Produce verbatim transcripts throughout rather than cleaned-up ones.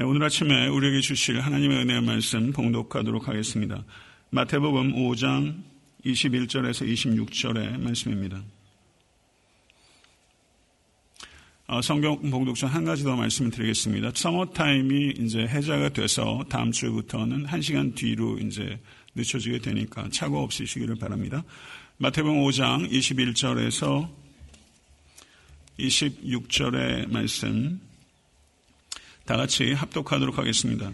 오늘 아침에 우리에게 주실 하나님의 은혜의 말씀 봉독하도록 하겠습니다. 마태복음 오 장 이십일 절에서 이십육 절의 말씀입니다. 성경 봉독 중 한 가지 더 말씀을 드리겠습니다. 서머타임이 이제 해제가 돼서 다음 주부터는 한 시간 뒤로 이제 늦춰지게 되니까 착오 없으시기를 바랍니다. 마태복음 오 장 이십일 절에서 이십육 절의 말씀 다 같이 합독하도록 하겠습니다.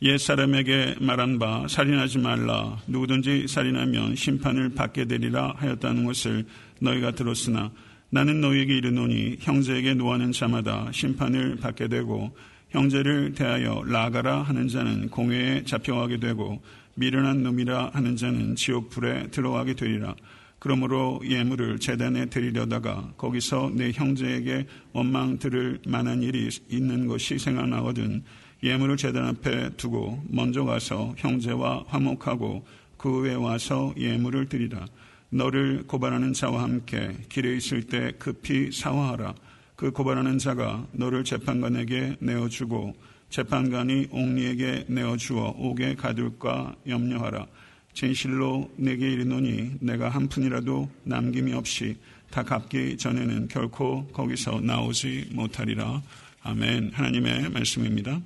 옛사람에게 말한 바 살인하지 말라 누구든지 살인하면 심판을 받게 되리라 하였다는 것을 너희가 들었으나 나는 너희에게 이르노니 형제에게 노하는 자마다 심판을 받게 되고 형제를 대하여 라가라 하는 자는 공회에 잡혀가게 되고 미련한 놈이라 하는 자는 지옥불에 들어가게 되리라. 그러므로 예물을 제단에 드리려다가 거기서 내 형제에게 원망 들을 만한 일이 있는 것이 생각나거든 예물을 제단 앞에 두고 먼저 가서 형제와 화목하고 그 후에 와서 예물을 드리라. 너를 고발하는 자와 함께 길에 있을 때 급히 사화하라. 그 고발하는 자가 너를 재판관에게 내어주고 재판관이 옥리에게 내어주어 옥에 가둘까 염려하라. 진실로 내게 이르노니 내가 한 푼이라도 남김이 없이 다 갚기 전에는 결코 거기서 나오지 못하리라. 아멘. 하나님의 말씀입니다.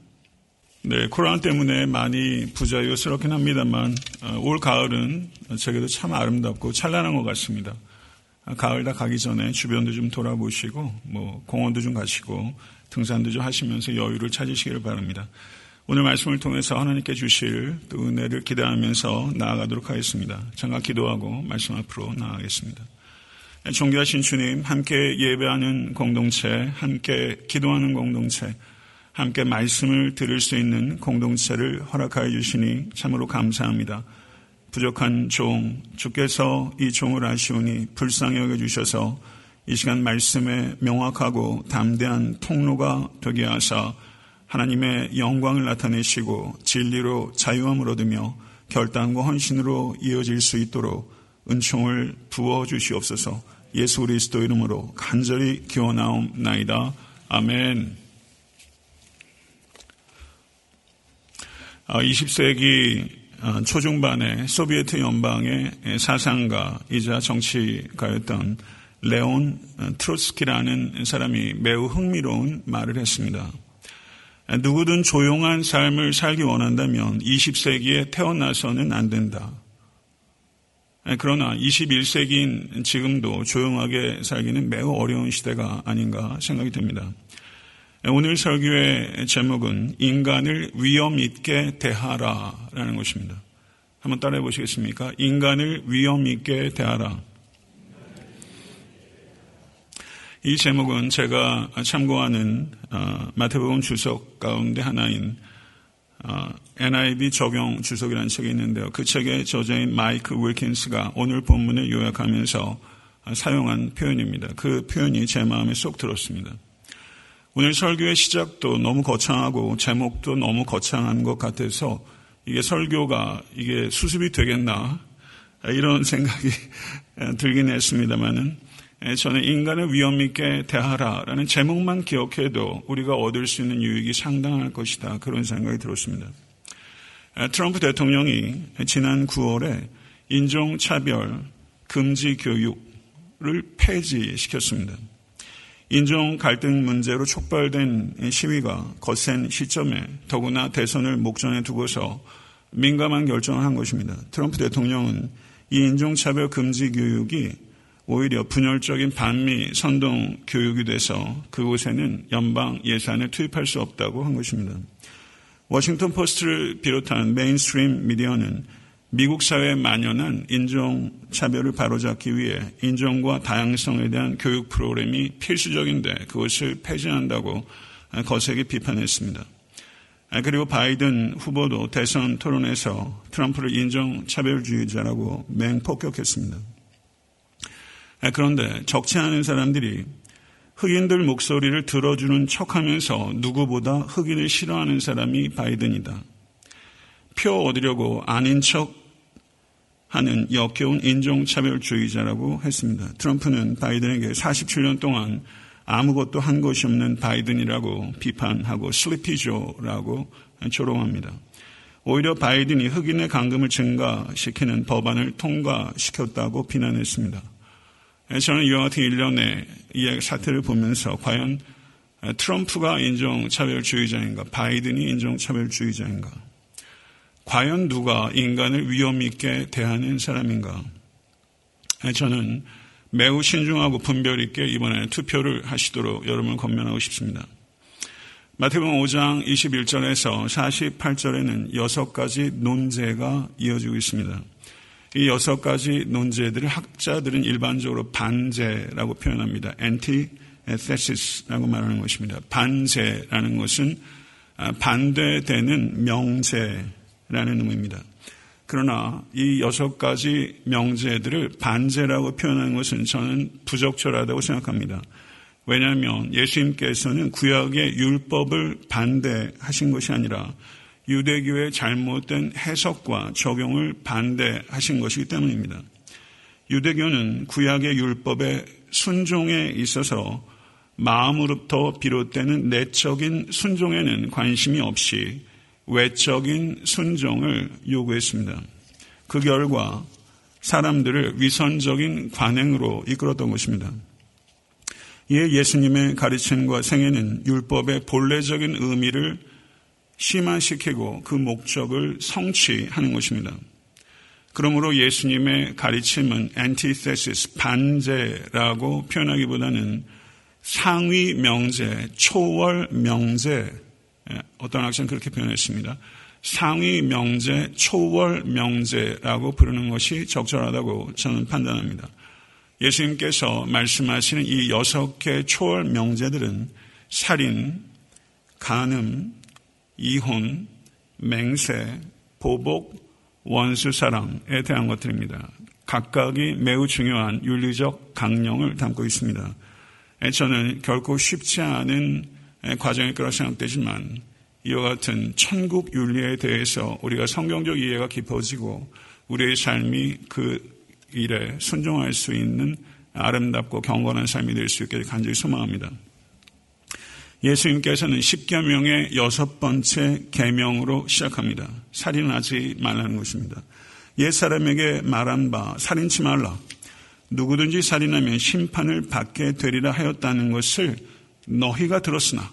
네, 코로나 때문에 많이 부자유스럽긴 합니다만 올 가을은 저게도 참 아름답고 찬란한 것 같습니다. 가을 다 가기 전에 주변도 좀 돌아보시고 뭐 공원도 좀 가시고 등산도 좀 하시면서 여유를 찾으시기를 바랍니다. 오늘 말씀을 통해서 하나님께 주실 은혜를 기대하면서 나아가도록 하겠습니다. 잠깐 기도하고 말씀 앞으로 나아가겠습니다. 존귀하신 주님, 함께 예배하는 공동체, 함께 기도하는 공동체, 함께 말씀을 들을 수 있는 공동체를 허락하여 주시니 참으로 감사합니다. 부족한 종, 주께서 이 종을 아시오니 불쌍히 여겨주셔서 이 시간 말씀에 명확하고 담대한 통로가 되게 하사 하나님의 영광을 나타내시고 진리로 자유함을 얻으며 결단과 헌신으로 이어질 수 있도록 은총을 부어주시옵소서. 예수 그리스도 이름으로 간절히 기원하옵나이다. 아멘. 이십 세기 초중반에 소비에트 연방의 사상가이자 정치가였던 레온 트로츠키라는 사람이 매우 흥미로운 말을 했습니다. 누구든 조용한 삶을 살기 원한다면 이십 세기에 태어나서는 안 된다. 그러나 이십일 세기인 지금도 조용하게 살기는 매우 어려운 시대가 아닌가 생각이 됩니다. 오늘 설교의 제목은 인간을 위험 있게 대하라라는 것입니다. 한번 따라해 보시겠습니까? 인간을 위험 있게 대하라. 이 제목은 제가 참고하는 마태복음 주석 가운데 하나인 엔아이브이 적용 주석이라는 책이 있는데요. 그 책의 저자인 마이크 윌킨스가 오늘 본문을 요약하면서 사용한 표현입니다. 그 표현이 제 마음에 쏙 들었습니다. 오늘 설교의 시작도 너무 거창하고 제목도 너무 거창한 것 같아서 이게 설교가 이게 수습이 되겠나 이런 생각이 들긴 했습니다만은 저는 인간을 위험 있게 대하라라는 제목만 기억해도 우리가 얻을 수 있는 유익이 상당할 것이다. 그런 생각이 들었습니다. 트럼프 대통령이 지난 구월에 인종차별 금지 교육을 폐지시켰습니다. 인종 갈등 문제로 촉발된 시위가 거센 시점에 더구나 대선을 목전에 두고서 민감한 결정을 한 것입니다. 트럼프 대통령은 이 인종차별 금지 교육이 오히려 분열적인 반미 선동 교육이 돼서 그곳에는 연방 예산을 투입할 수 없다고 한 것입니다. 워싱턴 포스트를 비롯한 메인스트림 미디어는 미국 사회에 만연한 인종차별을 바로잡기 위해 인종과 다양성에 대한 교육 프로그램이 필수적인데 그것을 폐지한다고 거세게 비판했습니다. 그리고 바이든 후보도 대선 토론에서 트럼프를 인종차별주의자라고 맹폭격했습니다. 그런데 적지 않은 사람들이 흑인들 목소리를 들어주는 척하면서 누구보다 흑인을 싫어하는 사람이 바이든이다. 표 얻으려고 아닌 척하는 역겨운 인종차별주의자라고 했습니다. 트럼프는 바이든에게 사십칠 년 동안 아무것도 한 것이 없는 바이든이라고 비판하고 슬리피조라고 조롱합니다. 오히려 바이든이 흑인의 감금을 증가시키는 법안을 통과시켰다고 비난했습니다. 저는 이와 같은 일련의 이 사태를 보면서 과연 트럼프가 인종차별주의자인가, 바이든이 인종차별주의자인가, 과연 누가 인간을 위험 있게 대하는 사람인가, 저는 매우 신중하고 분별 있게 이번에 투표를 하시도록 여러분을 권면하고 싶습니다. 마태복음 오 장 이십일 절에서 사십팔 절에는 여섯 가지 논제가 이어지고 있습니다. 이 여섯 가지 논제들을 학자들은 일반적으로 반제라고 표현합니다. antithesis 라고 말하는 것입니다. 반제라는 것은 반대되는 명제라는 의미입니다. 그러나 이 여섯 가지 명제들을 반제라고 표현하는 것은 저는 부적절하다고 생각합니다. 왜냐하면 예수님께서는 구약의 율법을 반대하신 것이 아니라 유대교의 잘못된 해석과 적용을 반대하신 것이기 때문입니다. 유대교는 구약의 율법의 순종에 있어서 마음으로부터 비롯되는 내적인 순종에는 관심이 없이 외적인 순종을 요구했습니다. 그 결과 사람들을 위선적인 관행으로 이끌었던 것입니다. 이에 예수님의 가르침과 생애는 율법의 본래적인 의미를 심화시키고 그 목적을 성취하는 것입니다. 그러므로 예수님의 가르침은 antithesis, 반제라고 표현하기보다는 상위 명제, 초월 명제, 어떤 학자는 그렇게 표현했습니다. 상위 명제, 초월 명제라고 부르는 것이 적절하다고 저는 판단합니다. 예수님께서 말씀하시는 이 여섯 개의 초월 명제들은 살인, 간음, 이혼, 맹세, 보복, 원수사랑에 대한 것들입니다. 각각이 매우 중요한 윤리적 강령을 담고 있습니다. 저는 결코 쉽지 않은 과정일 거라 생각되지만 이와 같은 천국 윤리에 대해서 우리가 성경적 이해가 깊어지고 우리의 삶이 그 일에 순종할 수 있는 아름답고 경건한 삶이 될 수 있게 간절히 소망합니다. 예수님께서는 십계명의 여섯 번째 계명으로 시작합니다. 살인하지 말라는 것입니다. 옛사람에게 말한 바 살인치 말라, 누구든지 살인하면 심판을 받게 되리라 하였다는 것을 너희가 들었으나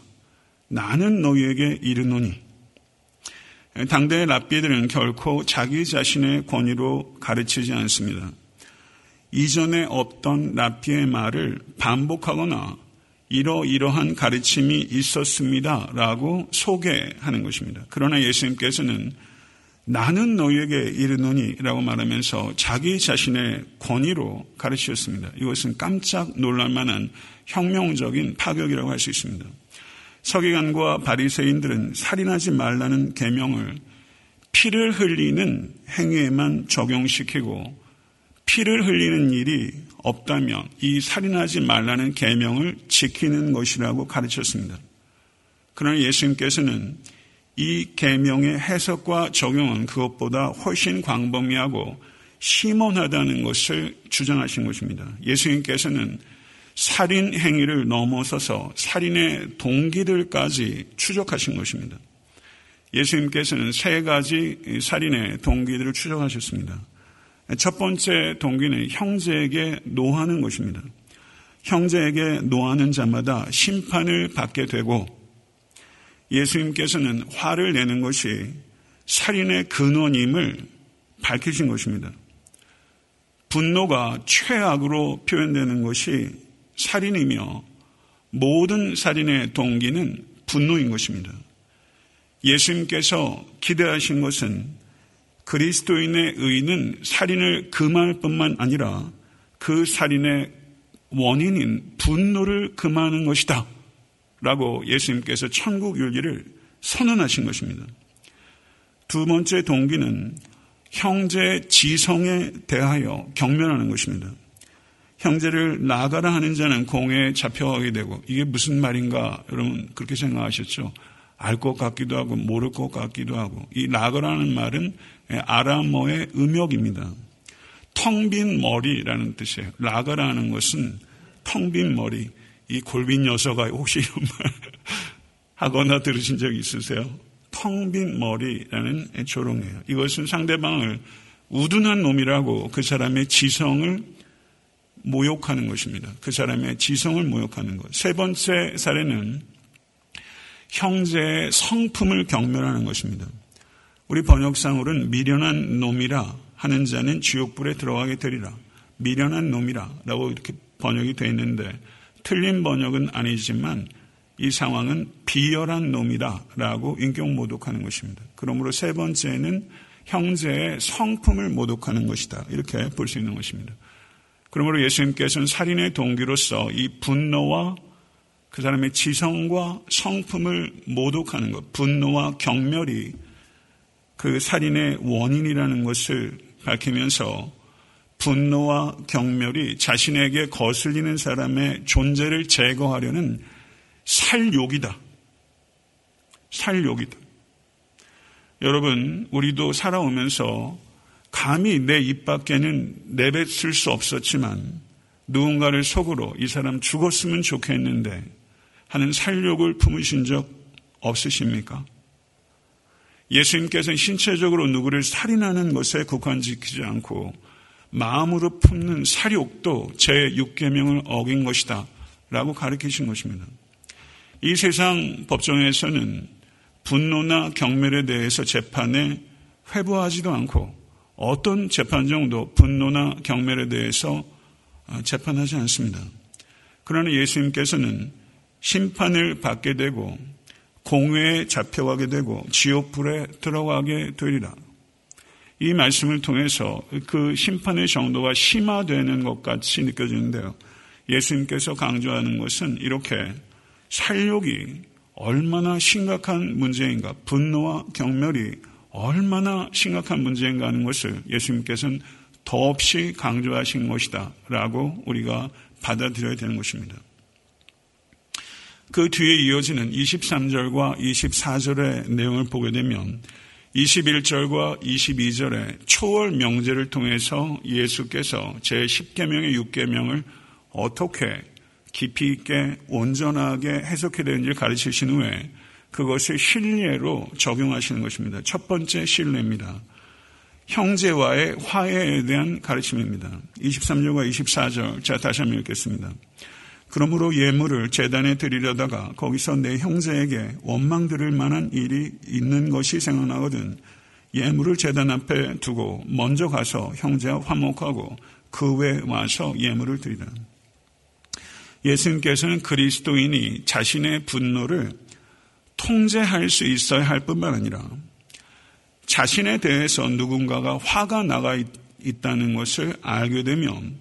나는 너희에게 이르노니. 당대의 랍비들은 결코 자기 자신의 권위로 가르치지 않습니다. 이전에 없던 랍비의 말을 반복하거나 이러이러한 가르침이 있었습니다라고 소개하는 것입니다. 그러나 예수님께서는 나는 너희에게 이르노니라고 말하면서 자기 자신의 권위로 가르치셨습니다. 이것은 깜짝 놀랄만한 혁명적인 파격이라고 할 수 있습니다. 서기관과 바리새인들은 살인하지 말라는 계명을 피를 흘리는 행위에만 적용시키고 피를 흘리는 일이 없다면 이 살인하지 말라는 계명을 지키는 것이라고 가르쳤습니다. 그러나 예수님께서는 이 계명의 해석과 적용은 그것보다 훨씬 광범위하고 심오하다는 것을 주장하신 것입니다. 예수님께서는 살인 행위를 넘어서서 살인의 동기들까지 추적하신 것입니다. 예수님께서는 세 가지 살인의 동기들을 추적하셨습니다. 첫 번째 동기는 형제에게 노하는 것입니다. 형제에게 노하는 자마다 심판을 받게 되고, 예수님께서는 화를 내는 것이 살인의 근원임을 밝히신 것입니다. 분노가 최악으로 표현되는 것이 살인이며 모든 살인의 동기는 분노인 것입니다. 예수님께서 기대하신 것은 그리스도인의 의는 살인을 금할 뿐만 아니라 그 살인의 원인인 분노를 금하는 것이다 라고 예수님께서 천국 윤리를 선언하신 것입니다. 두 번째 동기는 형제 지성에 대하여 경멸하는 것입니다. 형제를 나가라 하는 자는 공에 잡혀가게 되고, 이게 무슨 말인가 여러분 그렇게 생각하셨죠? 알 것 같기도 하고 모를 것 같기도 하고. 이 나가라는 말은 아람어의 음역입니다. 텅 빈 머리라는 뜻이에요. 나가라는 것은 텅 빈 머리, 이 골빈 녀석아, 혹시 이런 말 하거나 들으신 적 있으세요? 텅 빈 머리라는 조롱이에요. 이것은 상대방을 우둔한 놈이라고 그 사람의 지성을 모욕하는 것입니다. 그 사람의 지성을 모욕하는 것. 세 번째 사례는 형제의 성품을 경멸하는 것입니다. 우리 번역상으로는 미련한 놈이라 하는 자는 지옥불에 들어가게 되리라. 미련한 놈이라 라고 이렇게 번역이 되어 있는데 틀린 번역은 아니지만 이 상황은 비열한 놈이라 라고 인격 모독하는 것입니다. 그러므로 세 번째는 형제의 성품을 모독하는 것이다. 이렇게 볼 수 있는 것입니다. 그러므로 예수님께서는 살인의 동기로서 이 분노와 그 사람의 지성과 성품을 모독하는 것, 분노와 경멸이 그 살인의 원인이라는 것을 밝히면서 분노와 경멸이 자신에게 거슬리는 사람의 존재를 제거하려는 살욕이다. 살욕이다. 여러분, 우리도 살아오면서 감히 내 입 밖에는 내뱉을 수 없었지만 누군가를 속으로 이 사람 죽었으면 좋겠는데 하는 살욕을 품으신 적 없으십니까? 예수님께서는 신체적으로 누구를 살인하는 것에 국한지키지 않고 마음으로 품는 살욕도 제육 계명을 어긴 것이다 라고 가르치신 것입니다. 이 세상 법정에서는 분노나 경멸에 대해서 재판에 회부하지도 않고 어떤 재판정도 분노나 경멸에 대해서 재판하지 않습니다. 그러나 예수님께서는 심판을 받게 되고 공회에 잡혀가게 되고 지옥불에 들어가게 되리라. 이 말씀을 통해서 그 심판의 정도가 심화되는 것 같이 느껴지는데요. 예수님께서 강조하는 것은 이렇게 살욕이 얼마나 심각한 문제인가, 분노와 경멸이 얼마나 심각한 문제인가 하는 것을 예수님께서는 더없이 강조하신 것이다 라고 우리가 받아들여야 되는 것입니다. 그 뒤에 이어지는 이십삼 절과 이십사 절의 내용을 보게 되면 이십일 절과 이십이 절에 초월 명제를 통해서 예수께서 제십 계명의 육 계명을 어떻게 깊이 있게 온전하게 해석해야 되는지를 가르치신 후에 그것을 신뢰로 적용하시는 것입니다. 첫 번째 신뢰입니다. 형제와의 화해에 대한 가르침입니다. 이십삼 절과 이십사 절, 자 다시 한번 읽겠습니다. 그러므로 예물을 제단에 드리려다가 거기서 내 형제에게 원망들을 만한 일이 있는 것이 생각나거든 예물을 제단 앞에 두고 먼저 가서 형제와 화목하고 그 후에 와서 예물을 드리라. 예수님께서는 그리스도인이 자신의 분노를 통제할 수 있어야 할 뿐만 아니라 자신에 대해서 누군가가 화가 나가 있다는 것을 알게 되면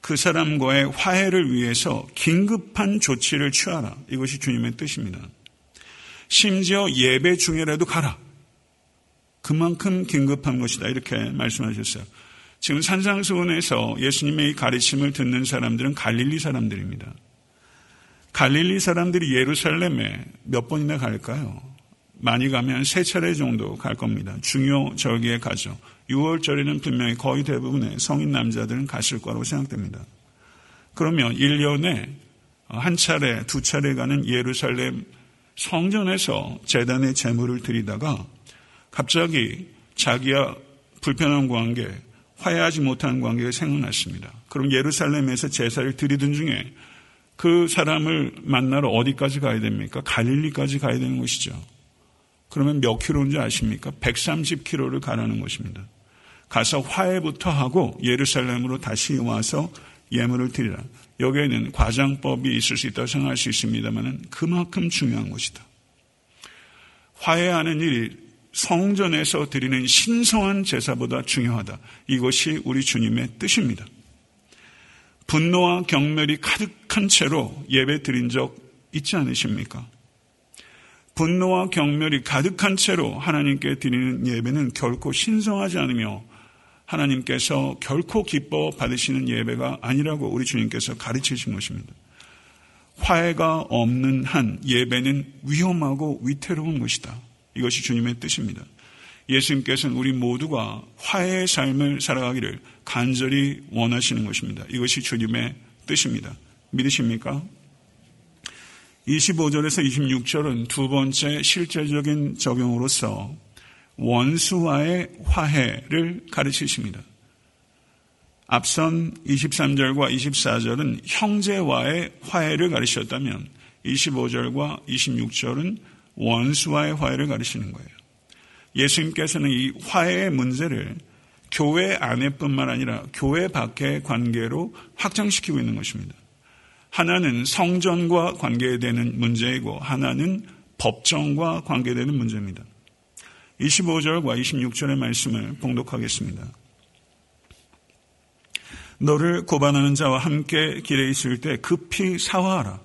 그 사람과의 화해를 위해서 긴급한 조치를 취하라. 이것이 주님의 뜻입니다. 심지어 예배 중에라도 가라. 그만큼 긴급한 것이다. 이렇게 말씀하셨어요. 지금 산상수훈에서 예수님의 이 가르침을 듣는 사람들은 갈릴리 사람들입니다. 갈릴리 사람들이 예루살렘에 몇 번이나 갈까요? 많이 가면 세 차례 정도 갈 겁니다. 중요 절기에 가죠. 유월절에는 분명히 거의 대부분의 성인 남자들은 갔을 거라고 생각됩니다. 그러면 일 년에 한 차례, 두 차례 가는 예루살렘 성전에서 제단의 제물을 드리다가 갑자기 자기와 불편한 관계, 화해하지 못하는 관계가 생각났습니다. 그럼 예루살렘에서 제사를 드리던 중에 그 사람을 만나러 어디까지 가야 됩니까? 갈릴리까지 가야 되는 것이죠. 그러면 몇 킬로인지 아십니까? 백삼십 킬로를 가라는 것입니다. 가서 화해부터 하고 예루살렘으로 다시 와서 예물을 드리라. 여기에는 과장법이 있을 수 있다고 생각할 수 있습니다만 그만큼 중요한 것이다. 화해하는 일이 성전에서 드리는 신성한 제사보다 중요하다. 이것이 우리 주님의 뜻입니다. 분노와 경멸이 가득한 채로 예배 드린 적 있지 않으십니까? 분노와 경멸이 가득한 채로 하나님께 드리는 예배는 결코 신성하지 않으며 하나님께서 결코 기뻐 받으시는 예배가 아니라고 우리 주님께서 가르치신 것입니다. 화해가 없는 한 예배는 위험하고 위태로운 것이다. 이것이 주님의 뜻입니다. 예수님께서는 우리 모두가 화해의 삶을 살아가기를 간절히 원하시는 것입니다. 이것이 주님의 뜻입니다. 믿으십니까? 이십오 절에서 이십육 절은 두 번째 실제적인 적용으로서 원수와의 화해를 가르치십니다. 앞선 이십삼 절과 이십사 절은 형제와의 화해를 가르치셨다면 이십오 절과 이십육 절은 원수와의 화해를 가르치는 거예요. 예수님께서는 이 화해의 문제를 교회 안에뿐만 아니라 교회 밖의 관계로 확장시키고 있는 것입니다. 하나는 성전과 관계되는 문제이고 하나는 법정과 관계되는 문제입니다. 이십오 절과 이십육 절의 말씀을 봉독하겠습니다. 너를 고발하는 자와 함께 길에 있을 때 급히 사화하라.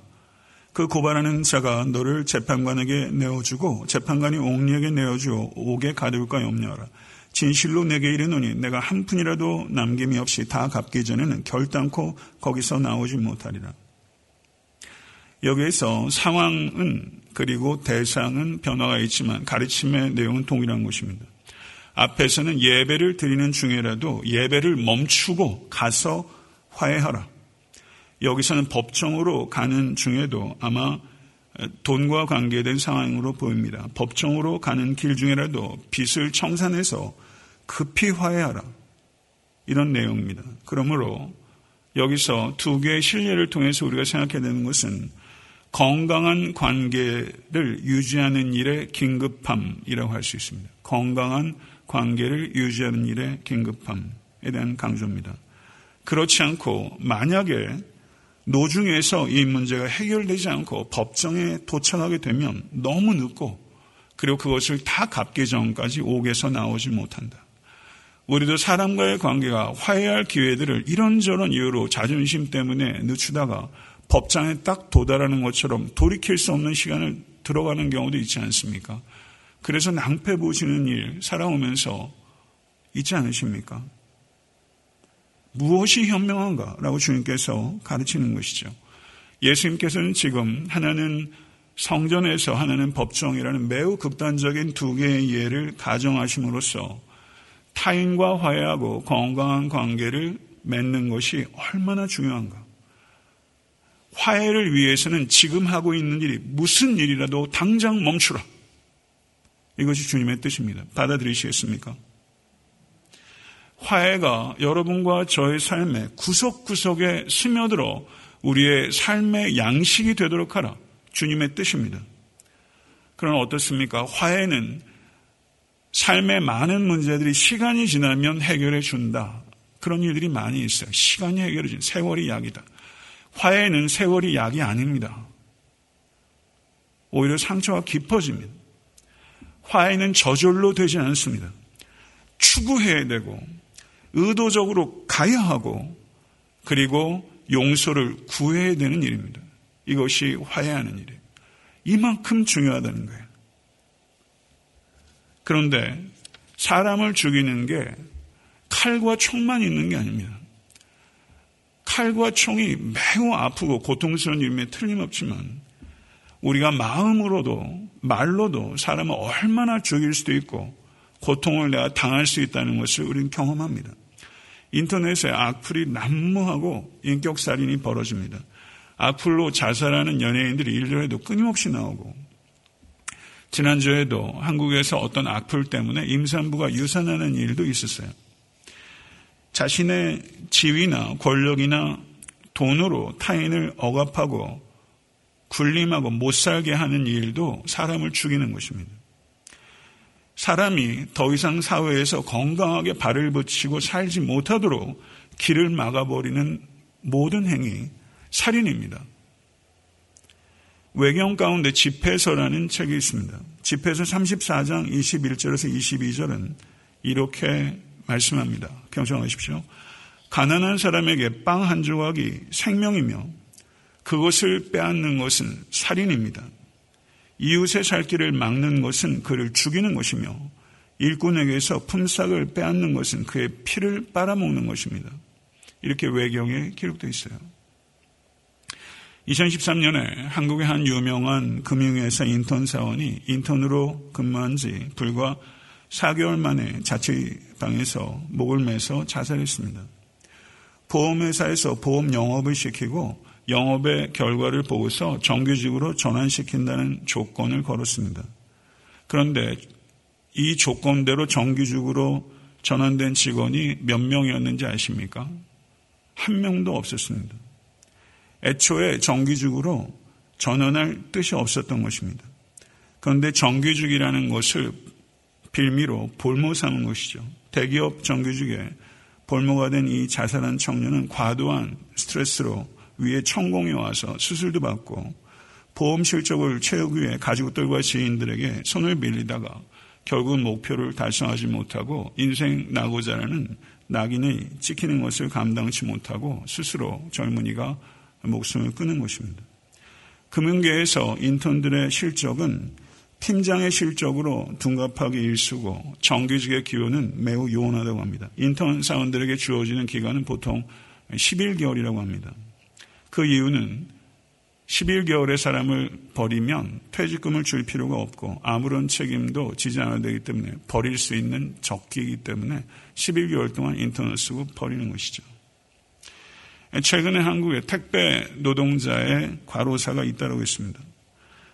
그 고발하는 자가 너를 재판관에게 내어주고 재판관이 옥리에게 내어주어 옥에 가둘까 염려하라. 진실로 내게 이르노니 내가 한 푼이라도 남김이 없이 다 갚기 전에는 결단코 거기서 나오지 못하리라. 여기에서 상황은 그리고 대상은 변화가 있지만 가르침의 내용은 동일한 것입니다. 앞에서는 예배를 드리는 중에라도 예배를 멈추고 가서 화해하라. 여기서는 법정으로 가는 중에도 아마 돈과 관계된 상황으로 보입니다. 법정으로 가는 길 중에라도 빚을 청산해서 급히 화해하라. 이런 내용입니다. 그러므로 여기서 두 개의 신뢰를 통해서 우리가 생각해야 되는 것은 건강한 관계를 유지하는 일의 긴급함이라고 할 수 있습니다. 건강한 관계를 유지하는 일의 긴급함에 대한 강조입니다. 그렇지 않고 만약에 노중에서 이 문제가 해결되지 않고 법정에 도착하게 되면 너무 늦고 그리고 그것을 다 갚기 전까지 옥에서 나오지 못한다. 우리도 사람과의 관계가 화해할 기회들을 이런저런 이유로 자존심 때문에 늦추다가 법정에 딱 도달하는 것처럼 돌이킬 수 없는 시간을 들어가는 경우도 있지 않습니까? 그래서 낭패 보시는 일 살아오면서 있지 않으십니까? 무엇이 현명한가라고 주님께서 가르치는 것이죠. 예수님께서는 지금 하나는 성전에서 하나는 법정이라는 매우 극단적인 두 개의 예를 가정하심으로써 타인과 화해하고 건강한 관계를 맺는 것이 얼마나 중요한가. 화해를 위해서는 지금 하고 있는 일이 무슨 일이라도 당장 멈추라. 이것이 주님의 뜻입니다. 받아들이시겠습니까? 화해가 여러분과 저의 삶에 구석구석에 스며들어 우리의 삶의 양식이 되도록 하라. 주님의 뜻입니다. 그러나 어떻습니까? 화해는 삶의 많은 문제들이 시간이 지나면 해결해 준다. 그런 일들이 많이 있어요. 시간이 해결해 준다. 세월이 약이다. 화해는 세월이 약이 아닙니다. 오히려 상처가 깊어집니다. 화해는 저절로 되지 않습니다. 추구해야 되고 의도적으로 가야 하고 그리고 용서를 구해야 되는 일입니다. 이것이 화해하는 일이에요. 이만큼 중요하다는 거예요. 그런데 사람을 죽이는 게 칼과 총만 있는 게 아닙니다. 칼과 총이 매우 아프고 고통스러운 일임에 틀림없지만 우리가 마음으로도 말로도 사람을 얼마나 죽일 수도 있고 고통을 내가 당할 수 있다는 것을 우리는 경험합니다. 인터넷에 악플이 난무하고 인격살인이 벌어집니다. 악플로 자살하는 연예인들이 일년에도 끊임없이 나오고 지난주에도 한국에서 어떤 악플 때문에 임산부가 유산하는 일도 있었어요. 자신의 지위나 권력이나 돈으로 타인을 억압하고 군림하고 못살게 하는 일도 사람을 죽이는 것입니다. 사람이 더 이상 사회에서 건강하게 발을 붙이고 살지 못하도록 길을 막아버리는 모든 행위, 살인입니다. 외경 가운데 집회서라는 책이 있습니다. 집회서 삼십사 장 이십일 절에서 이십이 절은 이렇게 말씀합니다. 경청하십시오. 가난한 사람에게 빵 한 조각이 생명이며 그것을 빼앗는 것은 살인입니다. 이웃의 살 길을 막는 것은 그를 죽이는 것이며 일꾼에게서 품삯을 빼앗는 것은 그의 피를 빨아먹는 것입니다. 이렇게 외경에 기록되어 있어요. 이천십삼 년에 한국의 한 유명한 금융회사 인턴 사원이 인턴으로 근무한 지 불과 사 개월 만에 자취방에서 목을 매서 자살했습니다. 보험회사에서 보험 영업을 시키고 영업의 결과를 보고서 정규직으로 전환시킨다는 조건을 걸었습니다. 그런데 이 조건대로 정규직으로 전환된 직원이 몇 명이었는지 아십니까? 한 명도 없었습니다. 애초에 정규직으로 전환할 뜻이 없었던 것입니다. 그런데 정규직이라는 것을 빌미로 볼모 삼은 것이죠. 대기업 정규직에 볼모가 된 이 자살한 청년은 과도한 스트레스로 위에 천공이 와서 수술도 받고 보험 실적을 채우기 위해 가족들과 지인들에게 손을 빌리다가 결국 목표를 달성하지 못하고 인생 낙오자라는 낙인이 찍히는 것을 감당치 못하고 스스로 젊은이가 목숨을 끊은 것입니다. 금융계에서 인턴들의 실적은 팀장의 실적으로 둔갑하게 일수고 정규직의 기호는 매우 요원하다고 합니다. 인턴 사원들에게 주어지는 기간은 보통 십일 개월이라고 합니다. 그 이유는 십일 개월의 사람을 버리면 퇴직금을 줄 필요가 없고 아무런 책임도 지지 않아야 되기 때문에 버릴 수 있는 적기이기 때문에 십일 개월 동안 인턴을 쓰고 버리는 것이죠. 최근에 한국에 택배 노동자의 과로사가 잇따르고 있습니다.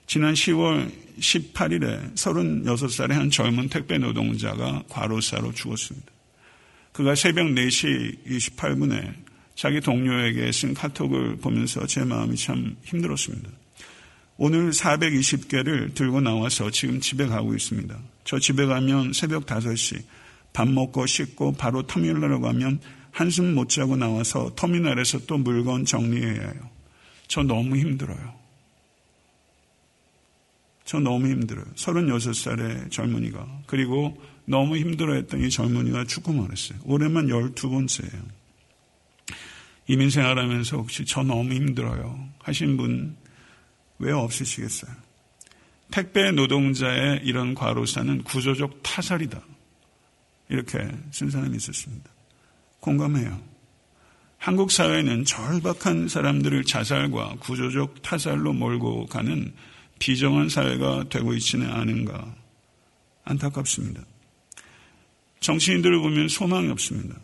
지난 시월 십팔일에 서른여섯 살의 한 젊은 택배 노동자가 과로사로 죽었습니다. 그가 새벽 네 시 이십팔 분에 자기 동료에게 쓴 카톡을 보면서 제 마음이 참 힘들었습니다. 오늘 사백이십 개를 들고 나와서 지금 집에 가고 있습니다. 저 집에 가면 새벽 다섯 시, 밥 먹고 씻고 바로 터미널로 가면 한숨 못 자고 나와서 터미널에서 또 물건 정리해야 해요. 저 너무 힘들어요. 저 너무 힘들어요. 서른여섯 살의 젊은이가. 그리고 너무 힘들어했던 이 젊은이가 죽고 말았어요. 올해만 열두 번째예요. 이민 생활하면서 혹시 저 너무 힘들어요 하신 분 왜 없으시겠어요? 택배 노동자의 이런 과로사는 구조적 타살이다. 이렇게 쓴 사람이 있었습니다. 공감해요. 한국 사회는 절박한 사람들을 자살과 구조적 타살로 몰고 가는 비정한 사회가 되고 있지는 않은가 안타깝습니다. 정치인들을 보면 소망이 없습니다.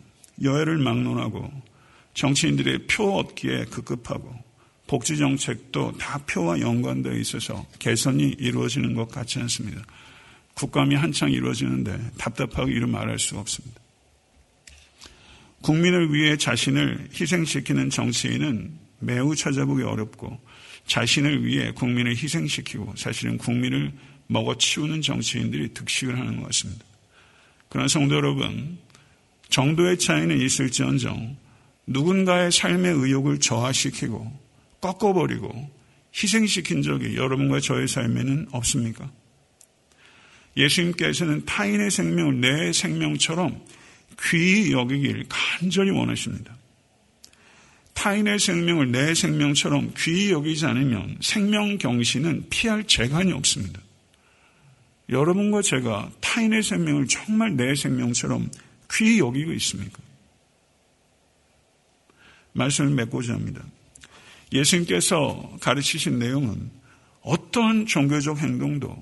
여야를 막론하고 정치인들의 표 얻기에 급급하고 복지 정책도 다 표와 연관되어 있어서 개선이 이루어지는 것 같지 않습니다. 국감이 한창 이루어지는데 답답하게 이를 말할 수가 없습니다. 국민을 위해 자신을 희생시키는 정치인은 매우 찾아보기 어렵고 자신을 위해 국민을 희생시키고 사실은 국민을 먹어치우는 정치인들이 득식을 하는 것 같습니다. 그러나 성도 여러분, 정도의 차이는 있을지언정 누군가의 삶의 의욕을 저하시키고 꺾어버리고 희생시킨 적이 여러분과 저의 삶에는 없습니까? 예수님께서는 타인의 생명을 내 생명처럼 귀히 여기길 간절히 원하십니다. 타인의 생명을 내 생명처럼 귀히 여기지 않으면 생명경신은 피할 재간이 없습니다. 여러분과 제가 타인의 생명을 정말 내 생명처럼 귀히 여기고 있습니까? 말씀을 맺고자 합니다. 예수님께서 가르치신 내용은 어떠한 종교적 행동도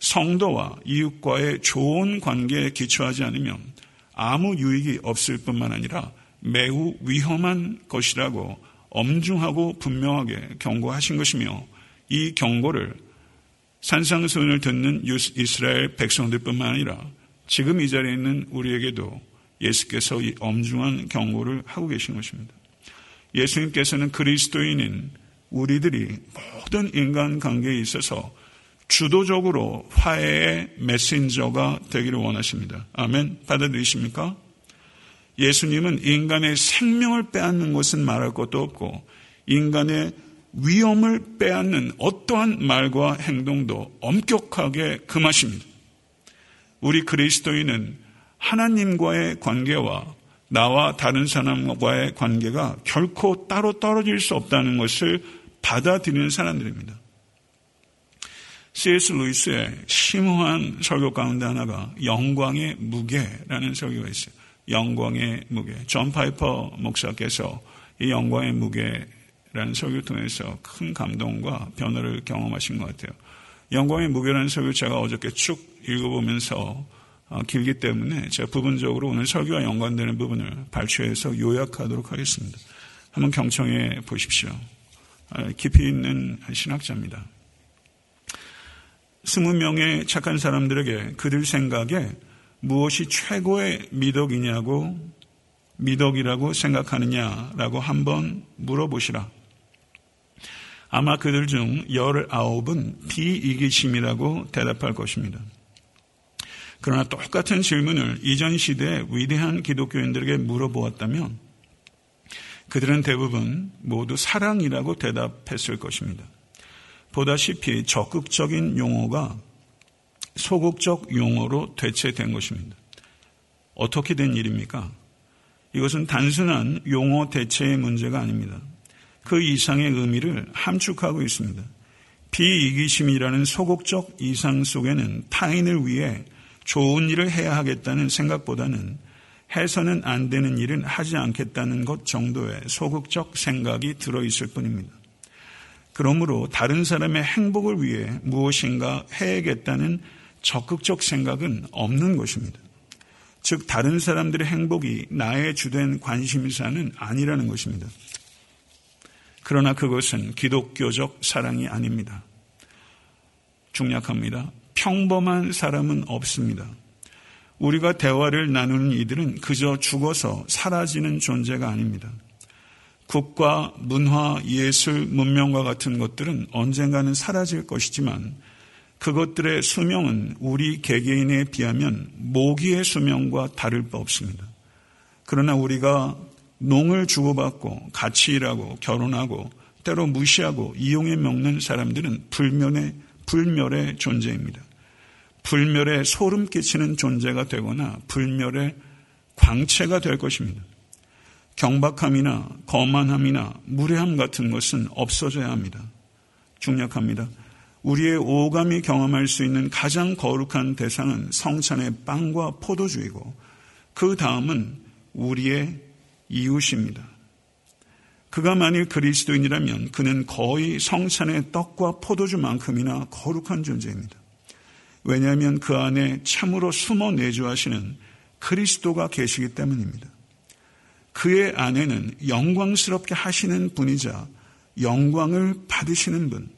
성도와 이웃과의 좋은 관계에 기초하지 않으면 아무 유익이 없을 뿐만 아니라 매우 위험한 것이라고 엄중하고 분명하게 경고하신 것이며 이 경고를 산상수훈을 듣는 이스라엘 백성들뿐만 아니라 지금 이 자리에 있는 우리에게도 예수께서 이 엄중한 경고를 하고 계신 것입니다. 예수님께서는 그리스도인인 우리들이 모든 인간관계에 있어서 주도적으로 화해의 메신저가 되기를 원하십니다. 아멘. 받아들이십니까? 예수님은 인간의 생명을 빼앗는 것은 말할 것도 없고 인간의 위험을 빼앗는 어떠한 말과 행동도 엄격하게 금하십니다. 우리 그리스도인은 하나님과의 관계와 나와 다른 사람과의 관계가 결코 따로 떨어질 수 없다는 것을 받아들이는 사람들입니다. 씨에스 루이스의 심오한 설교 가운데 하나가 영광의 무게라는 설교가 있어요. 영광의 무게. 존 파이퍼 목사께서 이 영광의 무게라는 설교를 통해서 큰 감동과 변화를 경험하신 것 같아요. 영광의 무게라는 설교를 제가 어저께 쭉 읽어보면서 길기 때문에 제가 부분적으로 오늘 설교와 연관되는 부분을 발췌해서 요약하도록 하겠습니다. 한번 경청해 보십시오. 깊이 있는 신학자입니다. 스무 명의 착한 사람들에게 그들 생각에 무엇이 최고의 미덕이냐고 미덕이라고 생각하느냐라고 한번 물어보시라. 아마 그들 중 열아홉은 비이기심이라고 대답할 것입니다. 그러나 똑같은 질문을 이전 시대의 위대한 기독교인들에게 물어보았다면 그들은 대부분 모두 사랑이라고 대답했을 것입니다. 보다시피 적극적인 용어가 소극적 용어로 대체된 것입니다. 어떻게 된 일입니까? 이것은 단순한 용어 대체의 문제가 아닙니다. 그 이상의 의미를 함축하고 있습니다. 비이기심이라는 소극적 이상 속에는 타인을 위해 좋은 일을 해야 하겠다는 생각보다는 해서는 안 되는 일은 하지 않겠다는 것 정도의 소극적 생각이 들어있을 뿐입니다. 그러므로 다른 사람의 행복을 위해 무엇인가 해야겠다는 적극적 생각은 없는 것입니다. 즉 다른 사람들의 행복이 나의 주된 관심사는 아니라는 것입니다. 그러나 그것은 기독교적 사랑이 아닙니다. 중략합니다. 평범한 사람은 없습니다. 우리가 대화를 나누는 이들은 그저 죽어서 사라지는 존재가 아닙니다. 국가, 문화, 예술, 문명과 같은 것들은 언젠가는 사라질 것이지만 그것들의 수명은 우리 개개인에 비하면 모기의 수명과 다를 바 없습니다. 그러나 우리가 농을 주고받고 같이 일하고 결혼하고 때로 무시하고 이용해 먹는 사람들은 불면의, 불멸의 존재입니다. 불멸에 소름 끼치는 존재가 되거나 불멸의 광채가 될 것입니다. 경박함이나 거만함이나 무례함 같은 것은 없어져야 합니다. 중략합니다. 우리의 오감이 경험할 수 있는 가장 거룩한 대상은 성찬의 빵과 포도주이고 그 다음은 우리의 이웃입니다. 그가 만일 그리스도인이라면 그는 거의 성찬의 떡과 포도주만큼이나 거룩한 존재입니다. 왜냐하면 그 안에 참으로 숨어 내주하시는 그리스도가 계시기 때문입니다. 그의 안에는 영광스럽게 하시는 분이자 영광을 받으시는 분,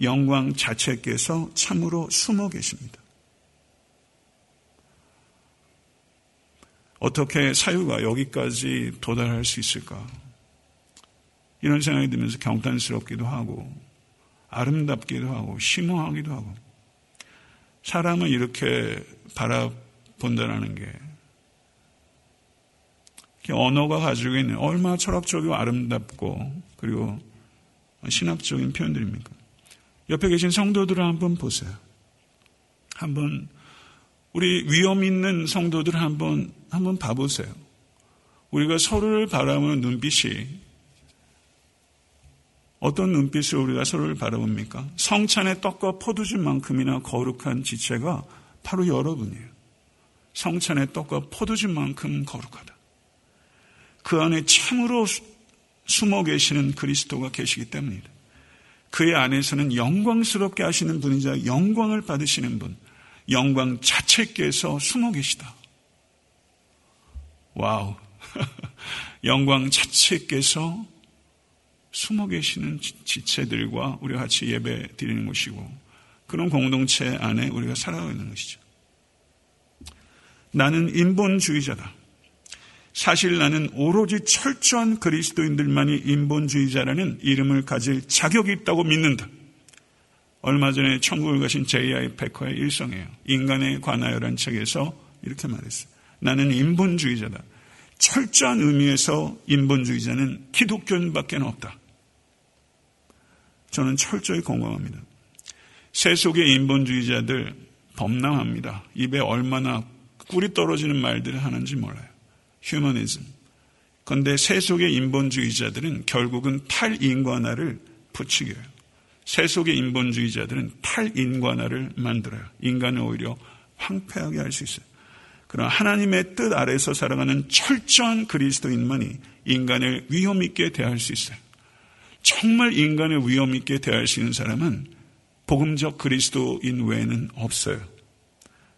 영광 자체께서 참으로 숨어 계십니다. 어떻게 사유가 여기까지 도달할 수 있을까? 이런 생각이 들면서 경탄스럽기도 하고 아름답기도 하고 심오하기도 하고 사람을 이렇게 바라본다는 게 언어가 가지고 있는 얼마나 철학적이고 아름답고 그리고 신학적인 표현들입니까? 옆에 계신 성도들을 한번 보세요. 한번 우리 위험 있는 성도들을 한번 한번 봐보세요. 우리가 서로를 바라보는 눈빛이 어떤 눈빛으로 우리가 서로를 바라봅니까? 성찬의 떡과 포도주만큼이나 거룩한 지체가 바로 여러분이에요. 성찬의 떡과 포도주만큼 거룩하다. 그 안에 참으로 숨어 계시는 그리스도가 계시기 때문이다. 그의 안에서는 영광스럽게 하시는 분이자 영광을 받으시는 분, 영광 자체께서 숨어 계시다. 와우, 영광 자체께서 숨어 계시는 지체들과 우리가 같이 예배 드리는 것이고 그런 공동체 안에 우리가 살아가고 있는 것이죠. 나는 인본주의자다. 사실 나는 오로지 철저한 그리스도인들만이 인본주의자라는 이름을 가질 자격이 있다고 믿는다. 얼마 전에 천국을 가신 제이 아이 패커의 일성이에요. 인간에 관하여라는 책에서 이렇게 말했어요. 나는 인본주의자다. 철저한 의미에서 인본주의자는 기독교인밖에 없다. 저는 철저히 공감합니다. 세속의 인본주의자들 범람합니다. 입에 얼마나 꿀이 떨어지는 말들을 하는지 몰라요. 휴머니즘. 그런데 세속의 인본주의자들은 결국은 탈인간화를 부추겨요. 세속의 인본주의자들은 탈인간화를 만들어요. 인간을 오히려 황폐하게 할 수 있어요. 그러나 하나님의 뜻 아래서 살아가는 철저한 그리스도인만이 인간을 위험 있게 대할 수 있어요. 정말 인간을 위험 있게 대할 수 있는 사람은 복음적 그리스도인 외에는 없어요.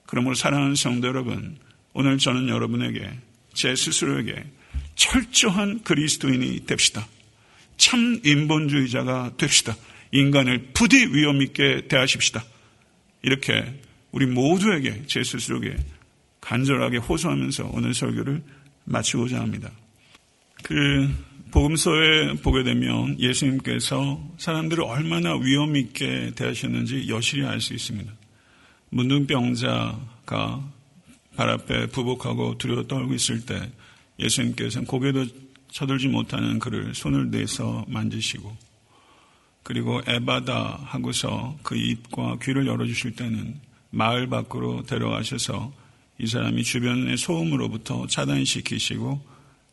그러므로 사랑하는 성도 여러분, 오늘 저는 여러분에게 제 스스로에게 철저한 그리스도인이 됩시다. 참 인본주의자가 됩시다. 인간을 부디 위험 있게 대하십시다. 이렇게 우리 모두에게 제 스스로에게 간절하게 호소하면서 오늘 설교를 마치고자 합니다. 그 복음서에 보게 되면 예수님께서 사람들을 얼마나 위험 있게 대하셨는지 여실히 알 수 있습니다. 문둥병자가 발 앞에 부복하고 두려워 떨고 있을 때 예수님께서는 고개도 쳐들지 못하는 그를 손을 내서 만지시고, 그리고 에바다 하고서 그 입과 귀를 열어주실 때는 마을 밖으로 데려가셔서 이 사람이 주변의 소음으로부터 차단시키시고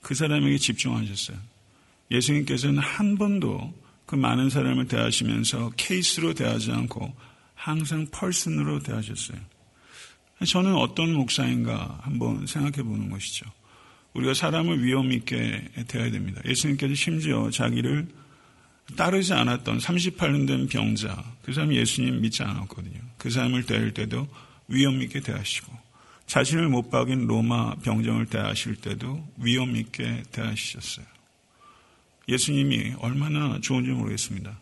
그 사람에게 집중하셨어요. 예수님께서는 한 번도 그 많은 사람을 대하시면서 케이스로 대하지 않고 항상 펄슨으로 대하셨어요. 저는 어떤 목사인가 한번 생각해 보는 것이죠. 우리가 사람을 위험 있게 대해야 됩니다. 예수님께서 심지어 자기를 따르지 않았던 삼십팔 년 된 병자, 그 사람이 예수님 믿지 않았거든요. 그 사람을 대할 때도 위험 있게 대하시고, 자신을 못 박인 로마 병정을 대하실 때도 위험 있게 대하셨어요. 예수님이 얼마나 좋은지 모르겠습니다.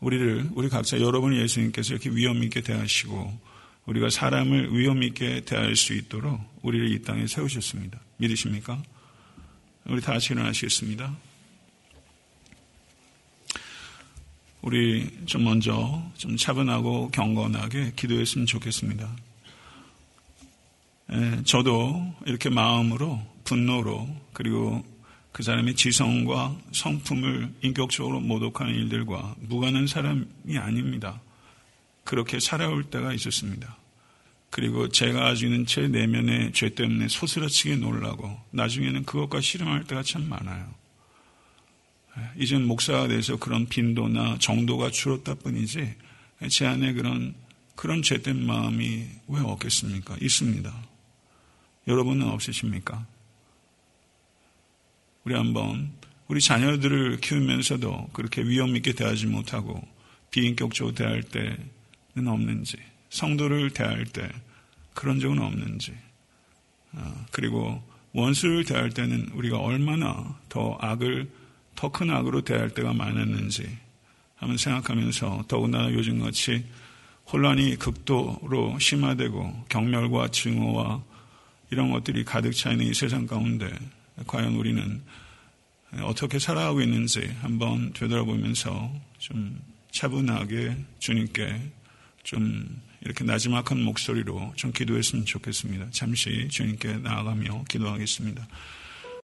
우리를, 우리 각자 여러분 예수님께서 이렇게 위험 있게 대하시고 우리가 사람을 위험 있게 대할 수 있도록 우리를 이 땅에 세우셨습니다. 믿으십니까? 우리 다 같이 일어나시겠습니다. 우리 좀 먼저 좀 차분하고 경건하게 기도했으면 좋겠습니다. 예, 저도 이렇게 마음으로, 분노로, 그리고 그 사람의 지성과 성품을 인격적으로 모독하는 일들과 무관한 사람이 아닙니다. 그렇게 살아올 때가 있었습니다. 그리고 제가 가지고 있는 제 내면의 죄 때문에 소스라치게 놀라고 나중에는 그것과 씨름할 때가 참 많아요. 이젠 목사가 돼서 그런 빈도나 정도가 줄었다 뿐이지 제 안에 그런 그런 죄된 마음이 왜 없겠습니까? 있습니다. 여러분은 없으십니까? 우리 한번 우리 자녀들을 키우면서도 그렇게 위험 있게 대하지 못하고 비인격적으로 대할 때는 없는지, 성도를 대할 때 그런 적은 없는지, 그리고 원수를 대할 때는 우리가 얼마나 더 악을, 더 큰 악으로 대할 때가 많았는지 한번 생각하면서, 더구나 요즘같이 혼란이 극도로 심화되고 경멸과 증오와 이런 것들이 가득 차 있는 이 세상 가운데 과연 우리는 어떻게 살아가고 있는지 한번 되돌아보면서 좀 차분하게 주님께 좀 이렇게 나지막한 목소리로 좀 기도했으면 좋겠습니다. 잠시 주님께 나아가며 기도하겠습니다.